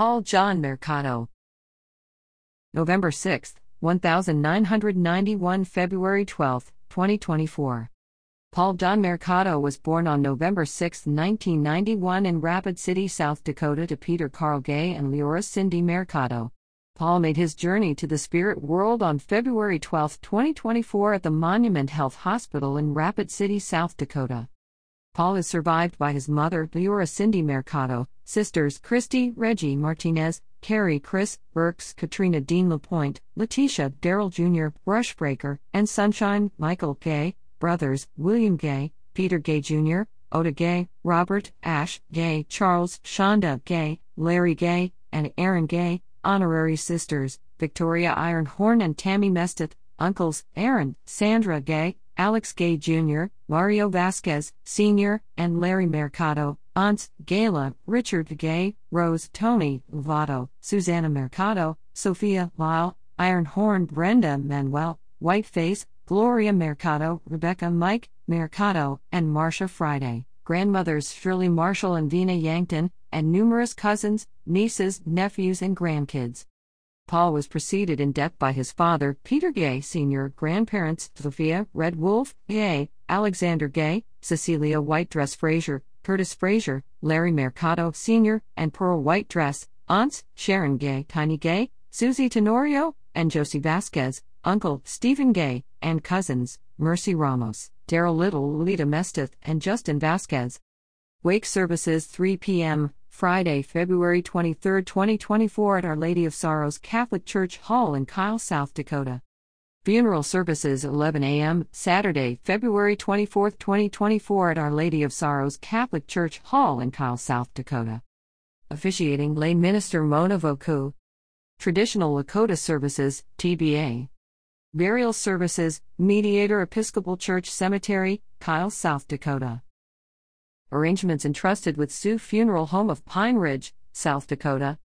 Paul John Mercado. November 6, 1991 – February 12, 2024. Paul John Mercado was born on November 6, 1991 in Rapid City, South Dakota to Peter Carl Gay and Leora Cindy Mercado. Paul made his journey to the spirit world on February 12, 2024 at the Monument Health Hospital in Rapid City, South Dakota. Paul is survived by his mother, Leora Cindy Mercado, sisters Kristy, Reggie Martinez, Kari, Chris, Burks, Katrina Dean LaPointe, Leticia, Daryl Jr., Brushbreaker, and Sunshine, Michael Gay, brothers, William Gay, Peter Gay Jr., Ota Gay, Robert, Ash, Gay, Charles, Shonda, Gay, Larry Gay, and Aaron Gay, honorary sisters, Victoria Iron Horn and Tammy Mesteth, uncles, Aaron, Sandra Gay, Alex Gay Jr., Mario Vasquez, Sr., and Larry Mercado, aunts, Gayla, Richard Gay, Rose, Tony, Lovato, Susanna Mercado, Sophia, Lyle, Iron Horn, Brenda, Manuel, Whiteface, Gloria Mercado, Rebecca Mike Mercado, and Marsha Friday, grandmothers Shirley Marshall and Vina Yankton, and numerous cousins, nieces, nephews, and grandkids. Paul was preceded in death by his father, Peter Gay Sr., grandparents, Sophia Red Wolf Gay, Alexander Gay, Cecilia White Dress Frazier, Curtis Frazier, Larry Mercado Sr., and Pearl White Dress, aunts, Sharon Gay, Tiny Gay, Susie Tenorio, and Josie Vasquez, uncle, Stephen Gay, and cousins, Mercy Ramos, Daryl Little, Lita Mesteth, and Justin Vasquez. Wake services 3 p.m., Friday, February 23, 2024 at Our Lady of Sorrows Catholic Church Hall in Kyle, South Dakota. Funeral services 11 a.m., Saturday, February 24, 2024 at Our Lady of Sorrows Catholic Church Hall in Kyle, South Dakota. Officiating lay minister Mona Voku. Traditional Lakota services, TBA. Burial services, Mediator Episcopal Church Cemetery, Kyle, South Dakota. Arrangements entrusted with Sioux Funeral Home of Pine Ridge, South Dakota.